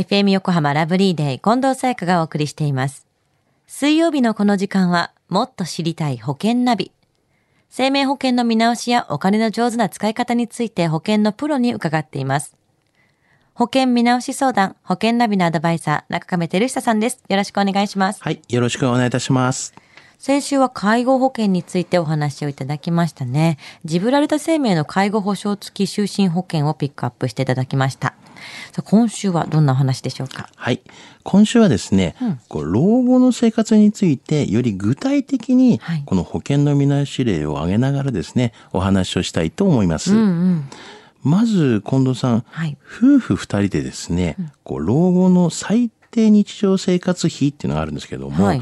FM 横浜ラブリーデイ、近藤沙耶香がお送りしています。水曜日のこの時間は、もっと知りたい保険ナビ。生命保険の見直しやお金の上手な使い方について保険のプロに伺っています。保険見直し相談、保険ナビのアドバイザー、中亀照久さんです。よろしくお願いします。はい、よろしくお願いいたします。先週は介護保険についてお話をいただきましたね。ジブラルタ生命の介護保障付き就寝保険をピックアップしていただきました。さあ、今週はどんなお話でしょうか。はい、今週はですね、老後の生活についてより具体的にこの保険の見直し例を挙げながらですね、お話をしたいと思います。まず近藤さん、夫婦2人でですね、老後の最低日常生活費っていうのがあるんですけども、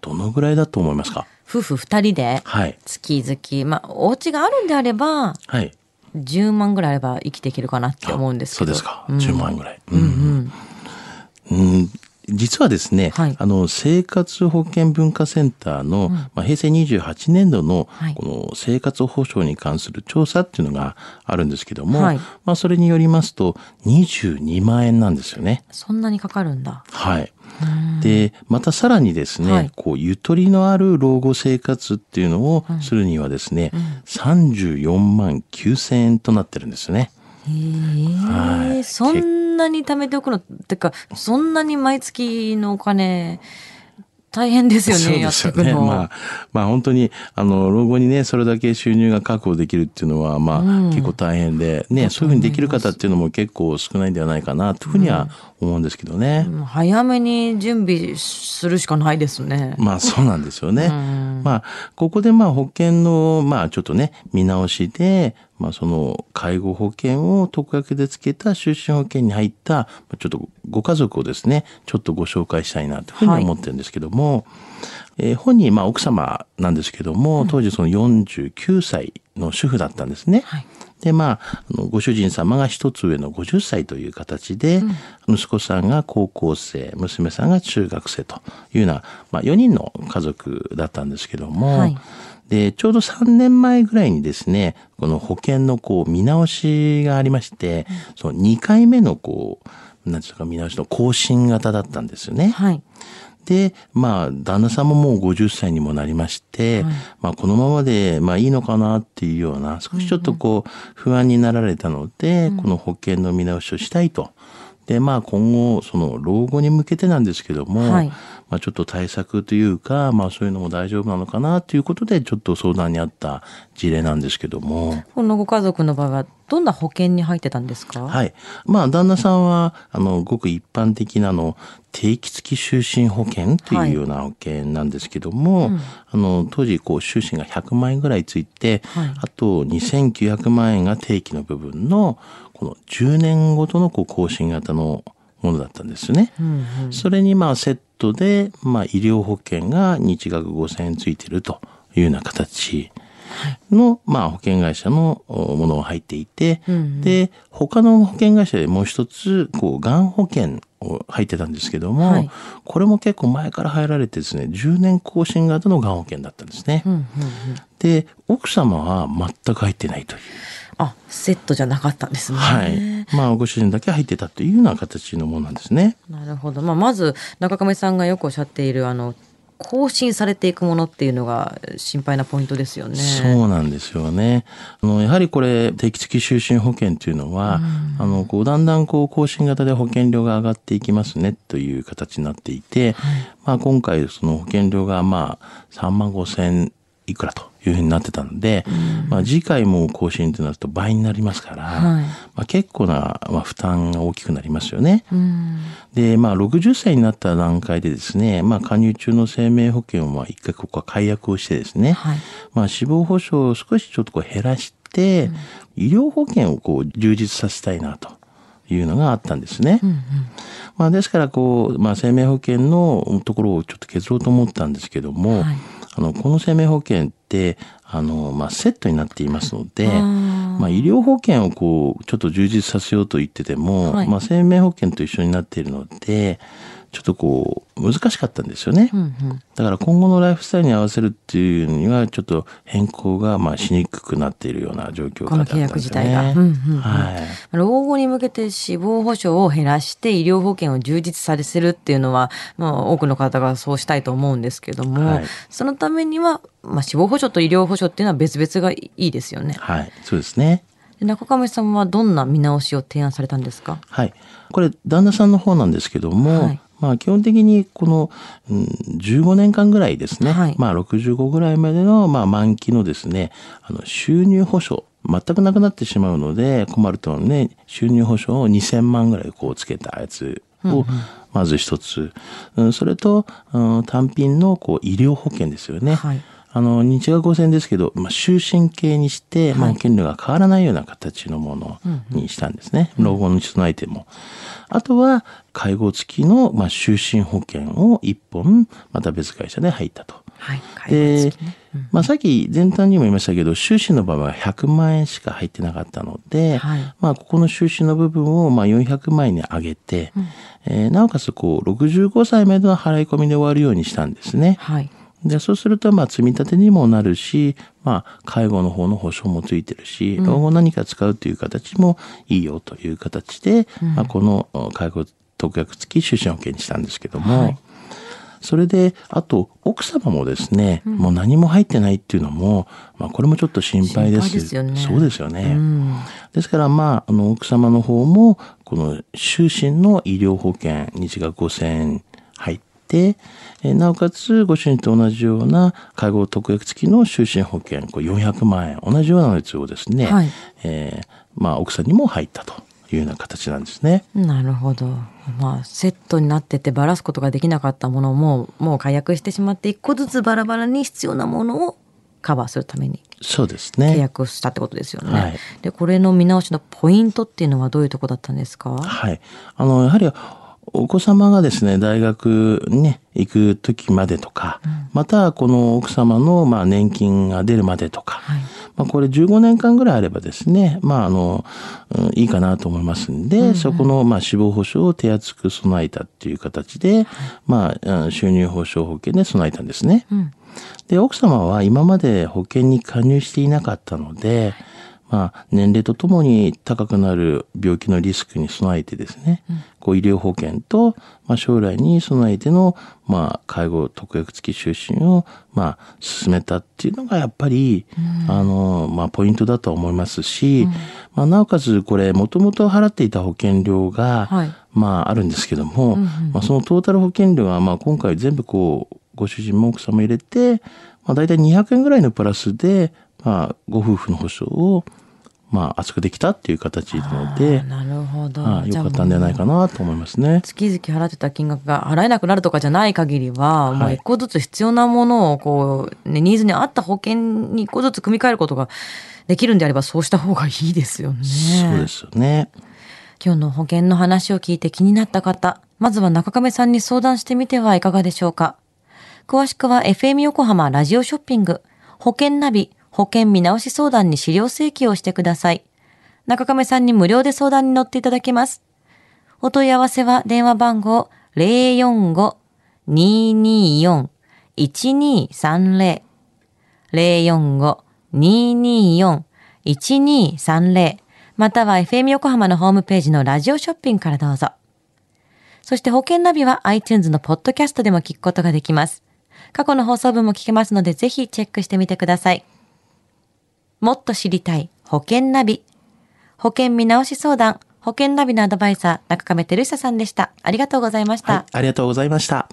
どのぐらいだと思いますか？夫婦2人で月々、お家があるんであれば、10万ぐらいあれば生きていけるかなって思うんですけど。そうですか、10万ぐらい。実はですね、生活保険文化センターの、平成28年度のこの生活保障に関する調査っていうのがあるんですけども、それによりますと22万円なんですよね。そんなにかかるんだ。でまたさらにですね、ゆとりのある老後生活っていうのをするにはですね、34万9000円となってるんですよね。そんなに貯めておくのってか、そんなに毎月のお金大変ですよね。そうですよね。やっていくの。本当に老後にね、それだけ収入が確保できるっていうのは結構大変でね、そういうふうにできる方っていうのも結構少ないんではないかなというふうには思うんですけどね。早めに準備するしかないですね。そうなんですよね。ここで保険のちょっとね見直しで、その介護保険を特約でつけた就寝保険に入ったちょっとご家族をですね、ちょっとご紹介したいなというふうに思ってるんですけども、本人奥様なんですけども、当時その49歳の主婦だったんですね。でご主人様が一つ上の50歳という形で、息子さんが高校生、娘さんが中学生というような、4人の家族だったんですけども、でちょうど3年前ぐらいにですね、この保険の見直しがありまして、その2回目のなんていうか見直しの更新型だったんですよね。で旦那さんももう50歳にもなりまして、このままでいいのかなっていうような、少しちょっと不安になられたので、この保険の見直しをしたいと。で今後その老後に向けてなんですけども、ちょっと対策というか、そういうのも大丈夫なのかなということで、ちょっと相談にあった事例なんですけども。このご家族の場合はどんな保険に入ってたんですか？旦那さんはごく一般的な定期付き就寝保険というような保険なんですけども、当時就寝が100万円ぐらいついて、あと2900万円が定期の部分のこの10年ごとの更新型のものだったんですね。それにセットで、医療保険が日額5000円ついてるというような形の、保険会社のものが入っていて、で他の保険会社でもう一つがん保険を入ってたんですけども、これも結構前から入られてですね、10年更新型のがん保険だったんですね。で奥様は全く入ってないという。セットじゃなかったんですね。ご主人だけ入ってたというような形のものなんですね。なるほど。まず中亀さんがよくおっしゃっている更新されていくものっていうのが心配なポイントですよね。そうなんですよね。やはりこれ定期付き就寝保険というのは、だんだん更新型で保険料が上がっていきますねという形になっていて、今回その保険料が3万5000円いくらというふうになってたので、次回も更新となると倍になりますから、結構な負担が大きくなりますよね。で60歳になった段階でですね、加入中の生命保険を一回ここは解約をしてですね、死亡保障を少しちょっと減らして、医療保険を充実させたいなというのがあったんですね。ですから生命保険のところをちょっと削ろうと思ったんですけども、この生命保険ってセットになっていますので、医療保険をちょっと充実させようと言ってても、生命保険と一緒になっているので、ちょっとこう難しかったんですよね、うんうん、だから今後のライフスタイルに合わせるっていうにはちょっと変更がまあしにくくなっているような状況があったんですよね、この契約自体が、うんうんうん、はい、老後に向けて死亡保障を減らして医療保険を充実させるっていうのは、まあ、多くの方がそうしたいと思うんですけども、はい、そのためには、まあ、死亡保障と医療保障っていうのは別々がいいですよね。はい、そうですね。中上さんはどんな見直しを提案されたんですか？はい、これ旦那さんの方なんですけども、はい、まあ、基本的にこの15年間ぐらいですね、はい、まあ、65ぐらいまでのまあ満期のですね、収入保障全くなくなってしまうので困るとね、収入保障を2000万ぐらいこうつけたやつをまず一つ、うんうん、それと、単品のこう医療保険ですよね、はい、日額5000円ですけど、まあ、終身刑にして、まあ、保険料が変わらないような形のものにしたんですね、はい、うんうん、老後に備えても。あとは介護付きの、まあ、終身保険を1本また別会社で入ったと、はい、介護付きね、うん、まあ、さっき前端にも言いましたけど収支の場合は100万円しか入ってなかったので、はい、まあ、ここの収支の部分をまあ400万円に上げて、うん、なおかつこう65歳までの払い込みで終わるようにしたんですね。はい、でそうするとまあ積み立てにもなるし、まあ、介護の方の保障もついてるし、老後何か使うという形もいいよという形で、うん、まあ、この介護特約付き終身保険にしたんですけども、はい、それであと奥様もですね、うん、もう何も入ってないっていうのも、まあ、これもちょっと心配です。心配ですよね。そうですよね、うん、ですから、まあ、奥様の方もこの終身の医療保険日額5000円入ってで、なおかつご主人と同じような介護特約付きの終身保険400万円同じようなやつをですね、はい、まあ、奥さんにも入ったというような形なんですね。なるほど、まあ、セットになっててばらすことができなかったものももう解約してしまって一個ずつバラバラに必要なものをカバーするために契約をしたってことですよね。はい、でこれの見直しのポイントっていうのはどういうとこだったんですか？はい、やはりお子様がですね大学に、ね、行く時までとか、うん、またこの奥様のまあ年金が出るまでとか、はい、まあ、これ15年間ぐらいあればですね、まあいいかなと思いますんで、うんうん、そこのまあ死亡保障を手厚く備えたっていう形で、はい、まあ、収入保障保険で備えたんですね。うん、で奥様は今まで保険に加入していなかったので、はい、まあ、年齢とともに高くなる病気のリスクに備えてですね、うん、こう医療保険と、まあ、将来に備えての、まあ、介護特約付き終身を、まあ、進めたっていうのがやっぱり、うん、まあ、ポイントだと思いますし、うん、まあ、なおかつこれもともと払っていた保険料が、はい、まあ、あるんですけども、うんうんうん、まあ、そのトータル保険料が、まあ、今回全部こうご主人も奥様入れて、まあ、大体200円ぐらいのプラスで、まあ、ご夫婦の保障をまあ、厚くできたっていう形なので、なるほど、良かったんじゃないかなと思いますね。月々払ってた金額が払えなくなるとかじゃない限りは、はい、もう一個ずつ必要なものをこう、ね、ニーズに合った保険に一個ずつ組み替えることができるんであればそうした方がいいですよね。そうですよね。今日の保険の話を聞いて気になった方、まずは中亀さんに相談してみてはいかがでしょうか。詳しくは FM 横浜ラジオショッピング保険ナビ保険見直し相談に資料請求をしてください。中亀さんに無料で相談に乗っていただけます。お問い合わせは電話番号 045-224-1230 045-224-1230 または FM 横浜のホームページのラジオショッピングからどうぞ。そして保険ナビは iTunes のポッドキャストでも聞くことができます。過去の放送分も聞けますのでぜひチェックしてみてください。もっと知りたい保険ナビ。保険見直し相談、保険ナビのアドバイザー、中亀照久さんでした。ありがとうございました。はい、ありがとうございました。